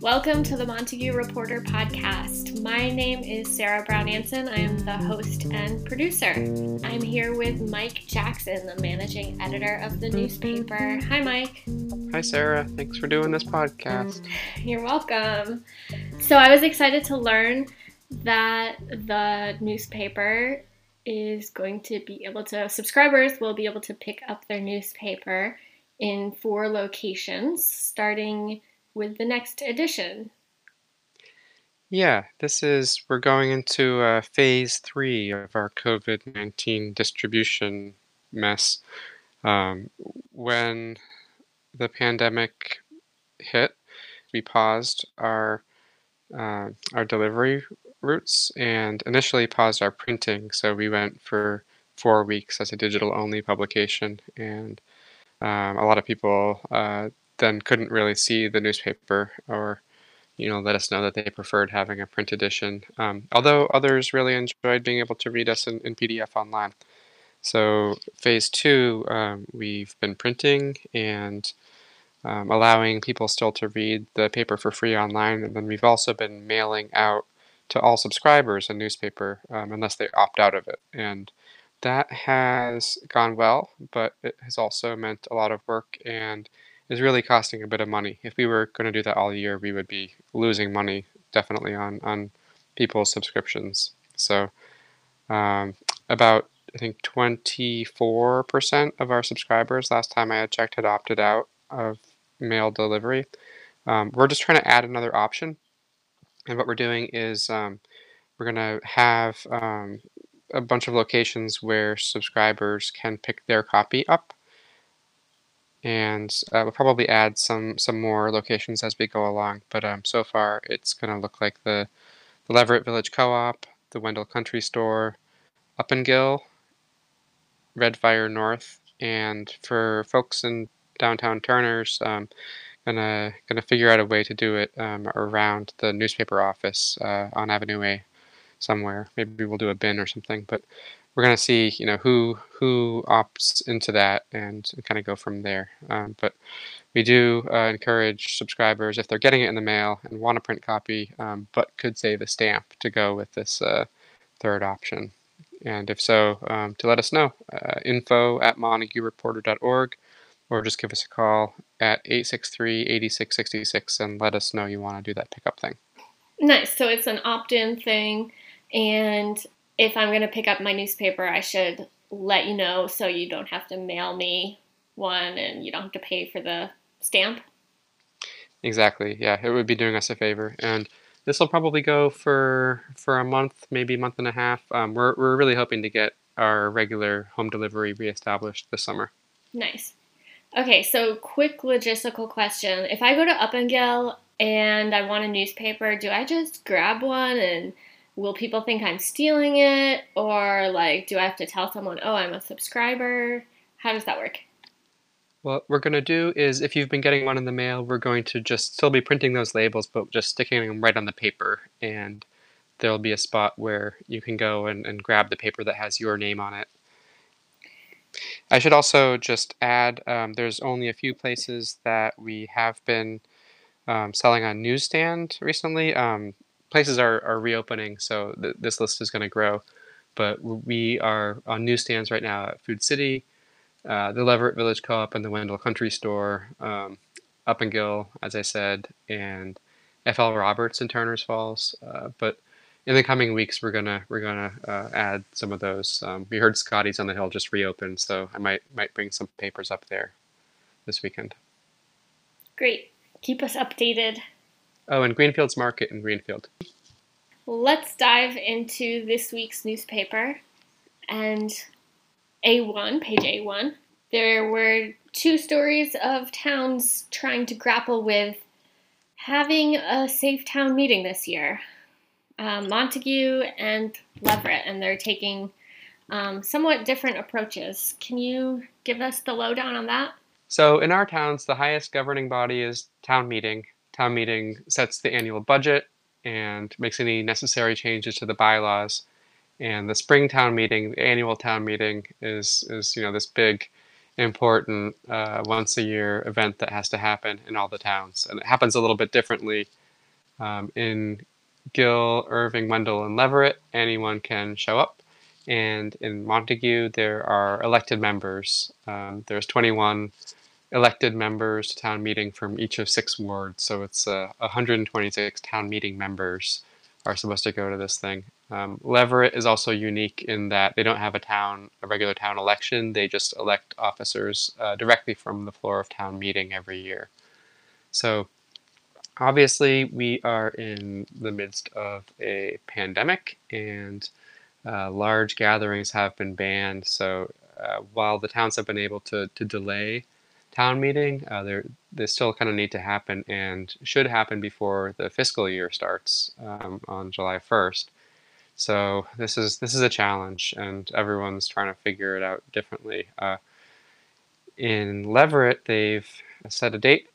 Welcome to the Montague Reporter podcast. My name is Sarah Brown-Anson. I am the host and producer. I'm here with Mike Jackson, the managing editor of the newspaper. Hi, Mike. Hi, Sarah. Thanks for doing this podcast. You're welcome. So I was excited to learn that the newspaper is going to be able to, subscribers will be able to pick up their newspaper in 4 locations, starting with the next edition. Yeah, we're going into phase 3 of our COVID-19 distribution mess. When the pandemic hit, we paused our delivery routes and initially paused our printing. So we went for 4 weeks as a digital-only publication, and a lot of people then couldn't really see the newspaper or, let us know that they preferred having a print edition. Although others really enjoyed being able to read us in PDF online. So phase 2, we've been printing and allowing people still to read the paper for free online. And then we've also been mailing out to all subscribers a newspaper unless they opt out of it. And that has gone well, but it has also meant a lot of work and is really costing a bit of money. If we were going to do that all year, we would be losing money definitely on people's subscriptions. So about, I think, 24% of our subscribers last time I had checked had opted out of mail delivery. We're just trying to add another option. And what we're doing is we're going to have a bunch of locations where subscribers can pick their copy up. And we'll probably add some more locations as we go along. But so far, it's going to look like the Leverett Village Co-op, the Wendell Country Store, Upinngil, Red Fire North, and for folks in downtown Turner's, gonna figure out a way to do it around the newspaper office on Avenue A somewhere. Maybe we'll do a bin or something, but we're going to see, who opts into that and kind of go from there. But we do encourage subscribers, if they're getting it in the mail and want a print copy, but could save a stamp, to go with this third option. And if so, to let us know, info@montaguereporter.org, or just give us a call at 863-8666 and let us know you want to do that pickup thing. Nice. So it's an opt-in thing, and if I'm going to pick up my newspaper, I should let you know so you don't have to mail me one and you don't have to pay for the stamp. Exactly. Yeah, it would be doing us a favor. And this will probably go for a month, maybe a month and a half. We're really hoping to get our regular home delivery reestablished this summer. Nice. Okay, so quick logistical question. If I go to Upinngil and I want a newspaper, do I just grab one and will people think I'm stealing it? Or, do I have to tell someone, oh, I'm a subscriber? How does that work? What we're going to do is, if you've been getting one in the mail, we're going to just still be printing those labels, but just sticking them right on the paper. And there'll be a spot where you can go and grab the paper that has your name on it. I should also just add, there's only a few places that we have been selling on newsstand recently. Places are reopening, so this list is going to grow. But we are on newsstands right now at Food City, the Leverett Village Co-op, and the Wendell Country Store, Upinngil, as I said, and F.L. Roberts in Turner's Falls. But in the coming weeks, we're gonna add some of those. We heard Scotty's on the Hill just reopened, so I might bring some papers up there this weekend. Great, keep us updated. Oh, and Greenfield's market in Greenfield. Let's dive into this week's newspaper. And A1, page A1, there were 2 stories of towns trying to grapple with having a safe town meeting this year. Montague and Leverett, and they're taking somewhat different approaches. Can you give us the lowdown on that? So in our towns, the highest governing body is town meeting. Town meeting sets the annual budget and makes any necessary changes to the bylaws. And the spring town meeting, the annual town meeting, is this big, important, once a year event that has to happen in all the towns. And it happens a little bit differently In Gill, Irving, Wendell, and Leverett, anyone can show up. And in Montague, there are elected members. There's 21 elected members to town meeting from each of 6 wards. So it's 126 town meeting members are supposed to go to this thing. Leverett is also unique in that they don't have a regular town election. They just elect officers directly from the floor of town meeting every year. So obviously we are in the midst of a pandemic, and large gatherings have been banned. So while the towns have been able to delay town meeting, they still kind of need to happen and should happen before the fiscal year starts on July 1st. So this is a challenge, and everyone's trying to figure it out differently. In Leverett, they've set a date,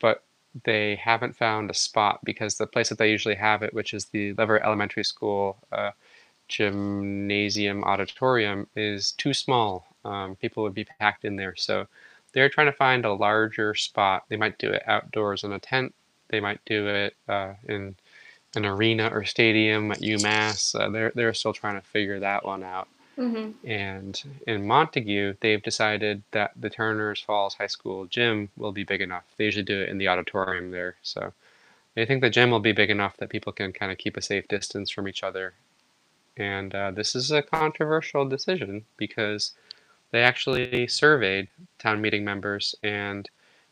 but they haven't found a spot because the place that they usually have it, which is the Leverett Elementary School gymnasium auditorium, is too small. People would be packed in there. So they're trying to find a larger spot. They might do it outdoors in a tent. They might do it in an arena or stadium at UMass. They're still trying to figure that one out. Mm-hmm. And in Montague, they've decided that the Turner's Falls High School gym will be big enough. They usually do it in the auditorium there. So they think the gym will be big enough that people can kind of keep a safe distance from each other. And this is a controversial decision because they actually surveyed town meeting members, and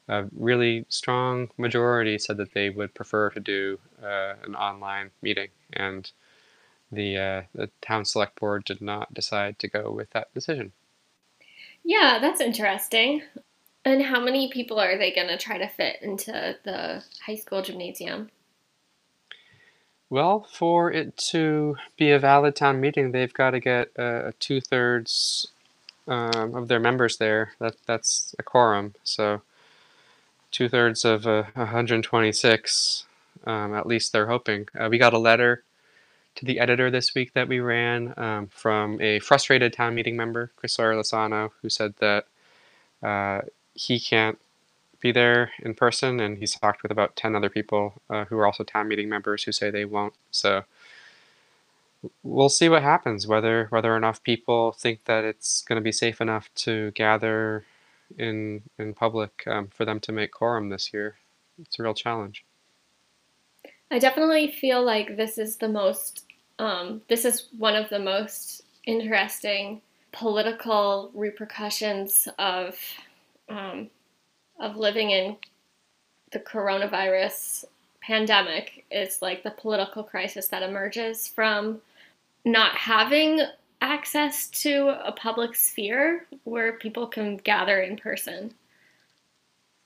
a really strong majority said that they would prefer to do an online meeting, and the town select board did not decide to go with that decision. Yeah, that's interesting. And how many people are they going to try to fit into the high school gymnasium? Well, for it to be a valid town meeting, they've got to get 2/3 of their members there. That's a quorum, so 2/3 of 126, at least they're hoping. We got a letter to the editor this week that we ran from a frustrated town meeting member, Chris Sawyer-Lauçanno, who said that he can't be there in person, and he's talked with about 10 other people who are also town meeting members who say they won't. So we'll see what happens, whether enough people think that it's going to be safe enough to gather in public for them to make quorum this year. It's a real challenge. I definitely feel like this is one of the most interesting political repercussions of living in the coronavirus pandemic. It's like the political crisis that emerges from not having access to a public sphere where people can gather in person.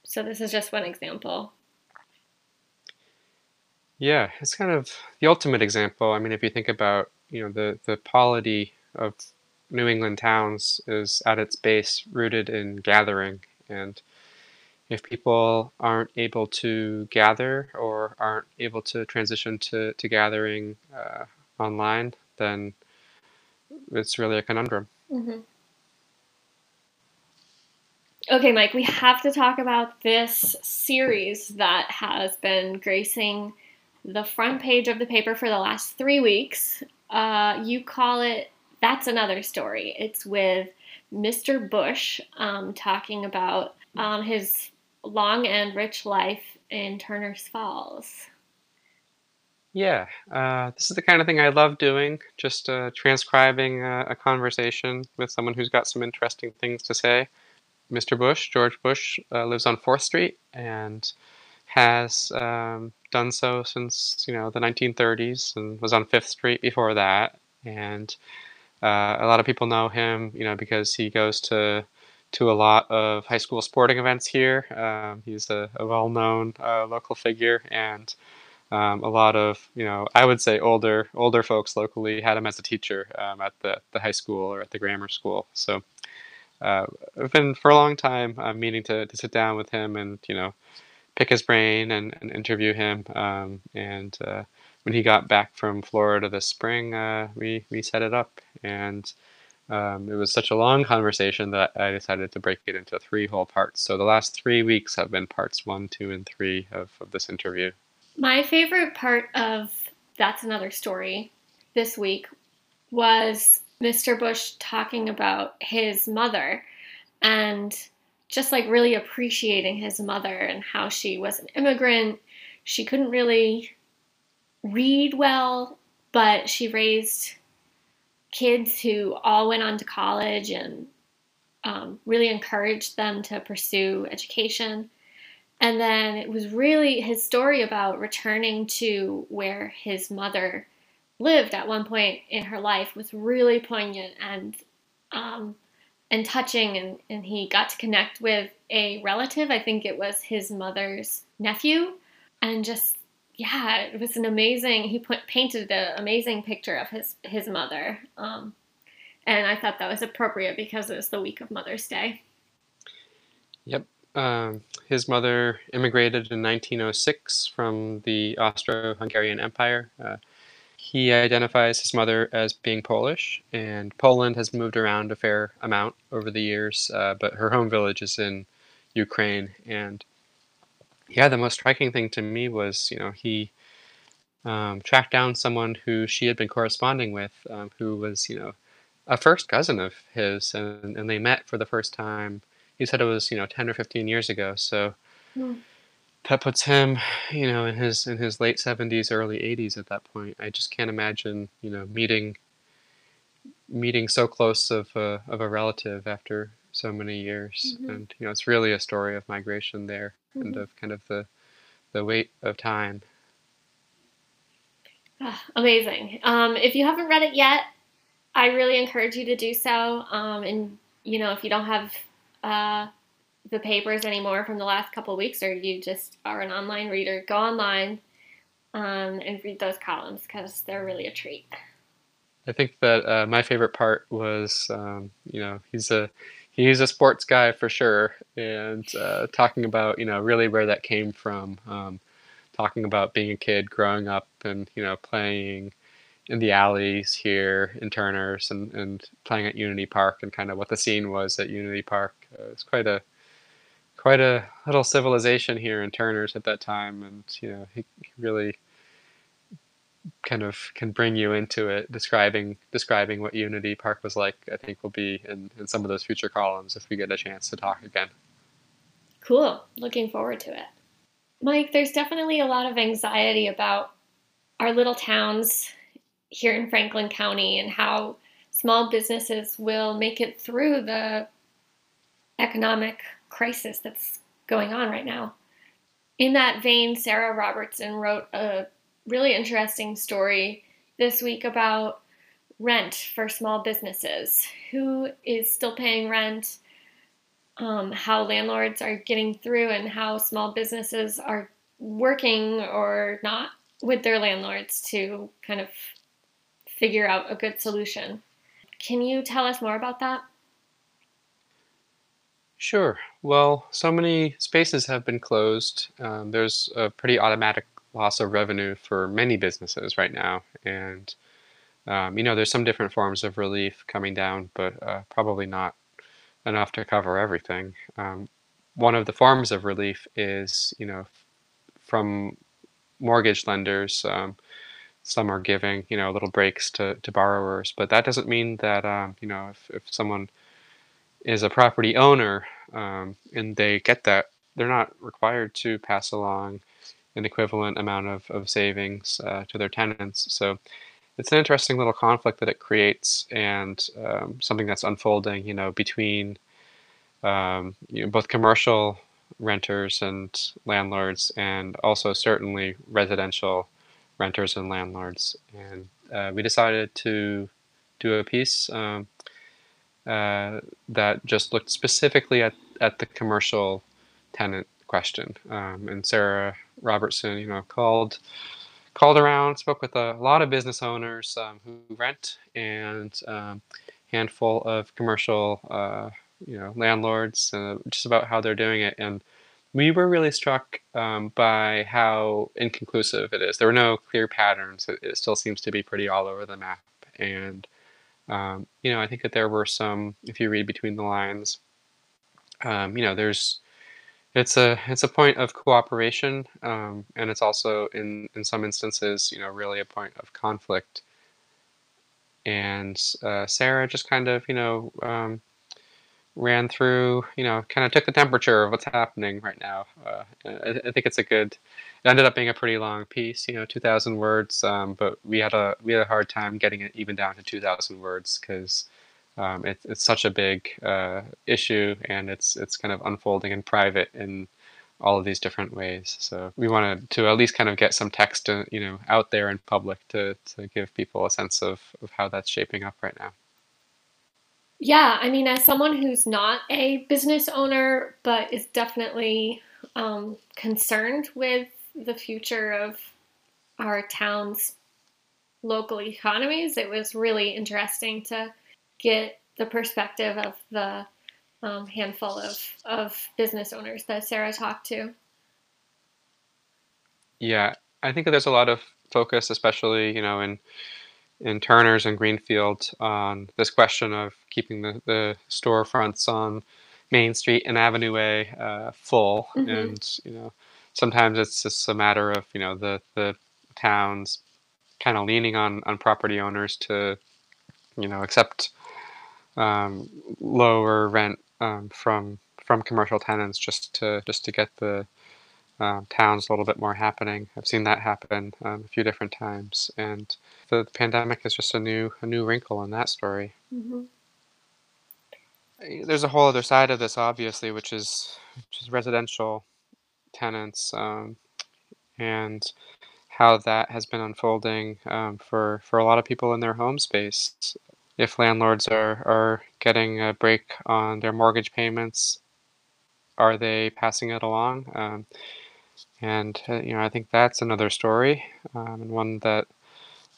So this is just one example. Yeah, it's kind of the ultimate example. I mean, if you think about, the polity of New England towns is at its base rooted in gathering. And if people aren't able to gather or aren't able to transition to gathering online, then it's really a conundrum. Mm-hmm. Okay, Mike, we have to talk about this series that has been gracing the front page of the paper for the last 3 weeks. You call it That's Another Story. It's with Mr. Bush talking about his long and rich life in Turner's Falls. Yeah, this is the kind of thing I love doing, just transcribing a conversation with someone who's got some interesting things to say. Mr. Bush, George Bush, lives on 4th Street and has done so since, the 1930s, and was on 5th Street before that. And a lot of people know him, because he goes to a lot of high school sporting events here. He's a well-known local figure, and a lot of, I would say older folks locally had him as a teacher at the high school or at the grammar school. So I've been for a long time meaning to sit down with him and, pick his brain and interview him. And when he got back from Florida this spring, we set it up, and it was such a long conversation that I decided to break it into 3 whole parts. So the last 3 weeks have been parts 1, 2, and 3 of this interview. My favorite part of That's Another Story this week was Mr. Bush talking about his mother and just like really appreciating his mother and how she was an immigrant. She couldn't really read well, but she raised kids who all went on to college and really encouraged them to pursue education. And then it was really his story about returning to where his mother lived at one point in her life was really poignant and touching. And he got to connect with a relative. I think it was his mother's nephew. And just, yeah, it was an amazing, he painted an amazing picture of his mother. And I thought that was appropriate because it was the week of Mother's Day. Yep. His mother immigrated in 1906 from the Austro-Hungarian Empire. He identifies his mother as being Polish, and Poland has moved around a fair amount over the years, but her home village is in Ukraine. And yeah, the most striking thing to me was, you know, he tracked down someone who she had been corresponding with, who was, you know, a first cousin of his, and they met for the first time. He said it was, you know, 10 or 15 years ago, so that puts him, you know, in his late 70s, early 80s at that point. I just can't imagine, you know, meeting so close of a relative after so many years. Mm-hmm. And, you know, it's really a story of migration there, mm-hmm. and of kind of the weight of time. Amazing. If you haven't read it yet, I really encourage you to do so. And, you know, if you don't have the papers anymore from the last couple of weeks, or you just are an online reader, go online and read those columns because they're really a treat. I think that my favorite part was, you know, he's a sports guy for sure, and talking about, you know, really where that came from, talking about being a kid growing up and, you know, playing in the alleys here in Turner's and playing at Unity Park and kind of what the scene was at Unity Park. It's quite a little civilization here in Turner's at that time, and you know he really kind of can bring you into it. Describing what Unity Park was like, I think, will be in some of those future columns if we get a chance to talk again. Cool. Looking forward to it. Mike, there's definitely a lot of anxiety about our little towns here in Franklin County and how small businesses will make it through the economic crisis that's going on right now. In that vein, Sarah Robertson wrote a really interesting story this week about rent for small businesses. Who is still paying rent, how landlords are getting through, and how small businesses are working or not with their landlords to kind of figure out a good solution. Can you tell us more about that? Sure. Well, so many spaces have been closed. There's a pretty automatic loss of revenue for many businesses right now. And, you know, there's some different forms of relief coming down, but probably not enough to cover everything. One of the forms of relief is, you know, from mortgage lenders. Some are giving, you know, little breaks to borrowers, but that doesn't mean that, you know, if someone is a property owner and they get that, they're not required to pass along an equivalent amount of savings to their tenants. So it's an interesting little conflict that it creates, and something that's unfolding, you know, between you know, both commercial renters and landlords, and also certainly residential renters and landlords. And we decided to do a piece that just looked specifically at the commercial tenant question. And Sarah Robertson, you know, called around, spoke with a lot of business owners who rent, and handful of commercial, you know, landlords, just about how they're doing it. And we were really struck by how inconclusive it is. There were no clear patterns. It still seems to be pretty all over the map. And, you know, I think that there were some, if you read between the lines, you know, there's It's a point of cooperation, and it's also in some instances, really a point of conflict. And Sarah just kind of, ran through, kind of took the temperature of what's happening right now. I think it's a good. It ended up being a pretty long piece, 2,000 words. But we had a hard time getting it even down to 2,000 words because it's such a big issue, and it's kind of unfolding in private in all of these different ways. So we wanted to at least kind of get some text, out there in public to give people a sense of how that's shaping up right now. Yeah, I mean, as someone who's not a business owner, but is definitely concerned with the future of our town's local economies, it was really interesting to get the perspective of the handful of business owners that Sarah talked to. Yeah, I think that there's a lot of focus, especially, in Turner's and Greenfield on this question of keeping the storefronts on Main Street and Avenue A full. Mm-hmm. And, sometimes it's just a matter of, the towns kind of leaning on property owners to, accept lower rent from commercial tenants just to get the towns a little bit more happening. I've seen that happen a few different times, and the pandemic is just a new wrinkle in that story. Mm-hmm. There's a whole other side of this, obviously, which is residential tenants and how that has been unfolding for a lot of people in their home space. If landlords are getting a break on their mortgage payments, are they passing it along? I think that's another story, and one that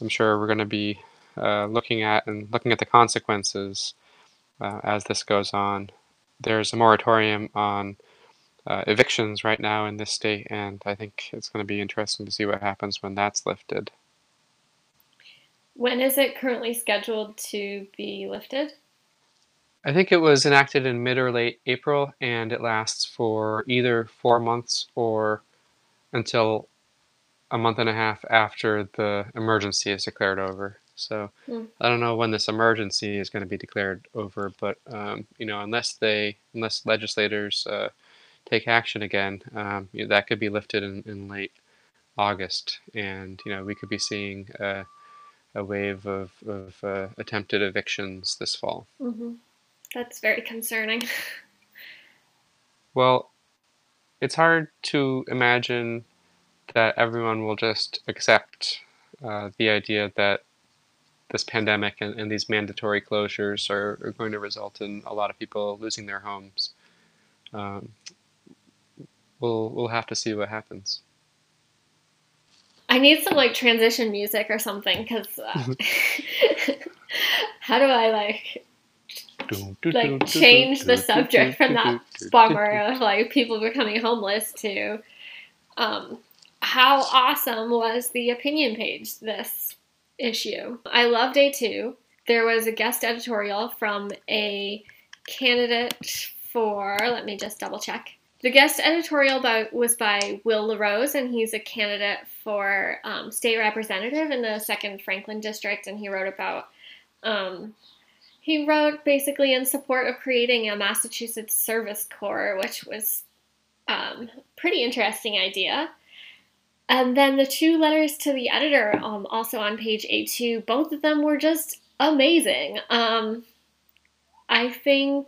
I'm sure we're going to be looking at the consequences as this goes on. There's a moratorium on evictions right now in this state, and I think it's going to be interesting to see what happens when that's lifted. When is it currently scheduled to be lifted? I think it was enacted in mid or late April, and it lasts for either 4 months or until a month and a half after the emergency is declared over. So I don't know when this emergency is going to be declared over, but unless legislators take action again, that could be lifted in late August, and we could be seeing a wave of attempted evictions this fall. Mm-hmm. That's very concerning. Well, it's hard to imagine that everyone will just accept the idea that this pandemic and these mandatory closures are going to result in a lot of people losing their homes. We'll have to see what happens. I need some transition music or something, because how do I change the subject from that bummer of people becoming homeless to how awesome was the opinion page this issue. I love day two. There was a guest editorial from a candidate for, let me just double check. The guest editorial was by Will LaRose, and he's a candidate for state representative in the 2nd Franklin District, and he wrote about he wrote basically in support of creating a Massachusetts Service Corps, which was a pretty interesting idea. And then the two letters to the editor, also on page A2, both of them were just amazing. I think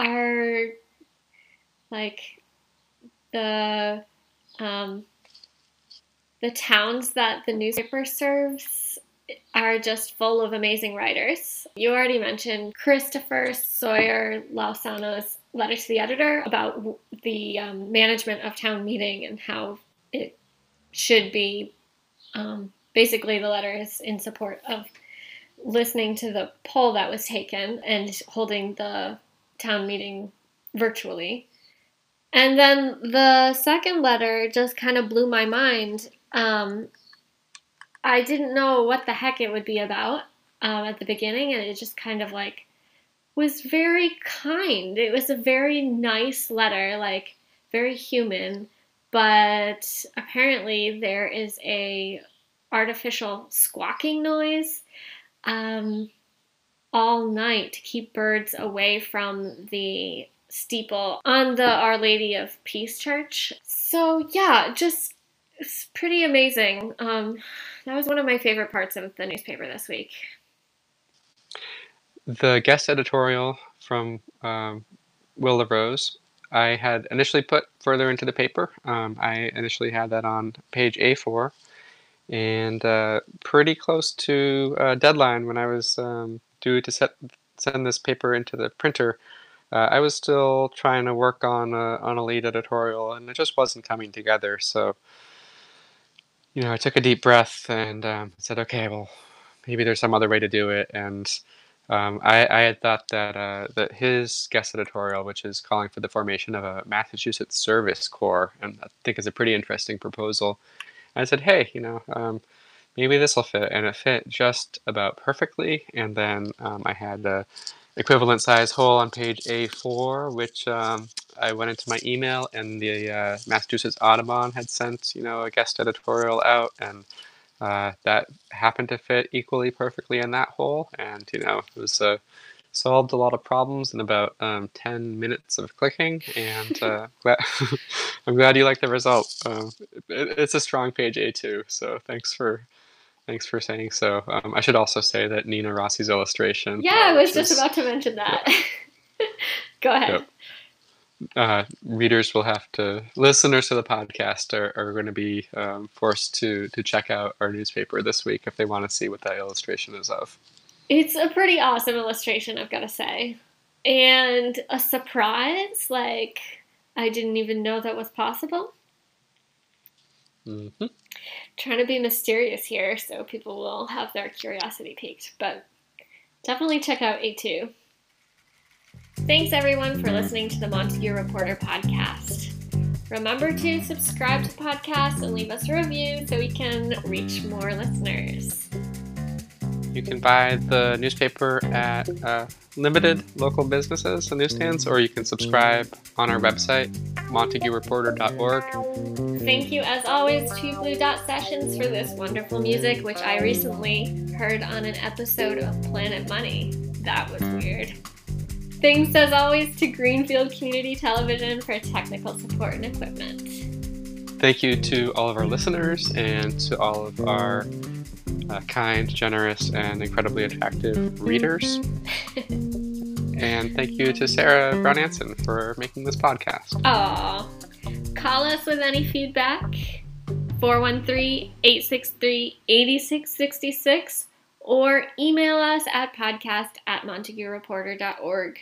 our, the towns that the newspaper serves are just full of amazing writers. You already mentioned Christopher Sawyer-Lauçanno's letter to the editor about the management of town meeting and how it should be. Basically, the letter is in support of listening to the poll that was taken and holding the town meeting virtually. And then the second letter just kind of blew my mind. I didn't know what the heck it would be about at the beginning, and it just kind of was very kind. It was a very nice letter, very human, but apparently there is a artificial squawking noise all night to keep birds away from the steeple on the Our Lady of Peace Church. So yeah, just it's pretty amazing. That was one of my favorite parts of the newspaper this week. The guest editorial from Will LaRose, I had initially put further into the paper. I initially had that on page A4, and pretty close to deadline when I was due to send this paper into the printer. I was still trying to work on a lead editorial, and it just wasn't coming together. So, you know, I took a deep breath and said, okay, well, maybe there's some other way to do it. And I had thought that that his guest editorial, which is calling for the formation of a Massachusetts Service Corps, and I think is a pretty interesting proposal. And I said, hey, you know, maybe this will fit. And it fit just about perfectly. And then I had the equivalent size hole on page A4, which I went into my email, and the Massachusetts Audubon had sent, you know, a guest editorial out, and that happened to fit equally perfectly in that hole. And, you know, it was solved a lot of problems in about 10 minutes of clicking, and I'm glad you like the result. It's a strong page A2, so thanks for saying so. I should also say that Nina Rossi's illustration. Yeah, I was just about to mention that. Yeah. Go ahead. Yep. Listeners to the podcast are going to be forced to check out our newspaper this week if they want to see what that illustration is of. It's a pretty awesome illustration, I've got to say. And a surprise, like, I didn't even know that was possible. Mm-hmm. Trying to be mysterious here so people will have their curiosity piqued, but definitely check out A2. Thanks everyone for listening to the Montague Reporter podcast. Remember to subscribe to the podcast and leave us a review so we can reach more listeners. You can buy the newspaper at limited local businesses and newsstands, or you can subscribe on our website, montaguereporter.org. Thank you, as always, to Blue Dot Sessions for this wonderful music, which I recently heard on an episode of Planet Money. That was weird. Thanks, as always, to Greenfield Community Television for technical support and equipment. Thank you to all of our listeners and to all of our kind, generous, and incredibly attractive readers. And thank you to Sarah Brown-Anson for making this podcast. Aw. Call us with any feedback. 413-863-8666, or email us at podcast@montaguereporter.org.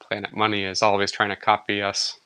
Planet Money is always trying to copy us.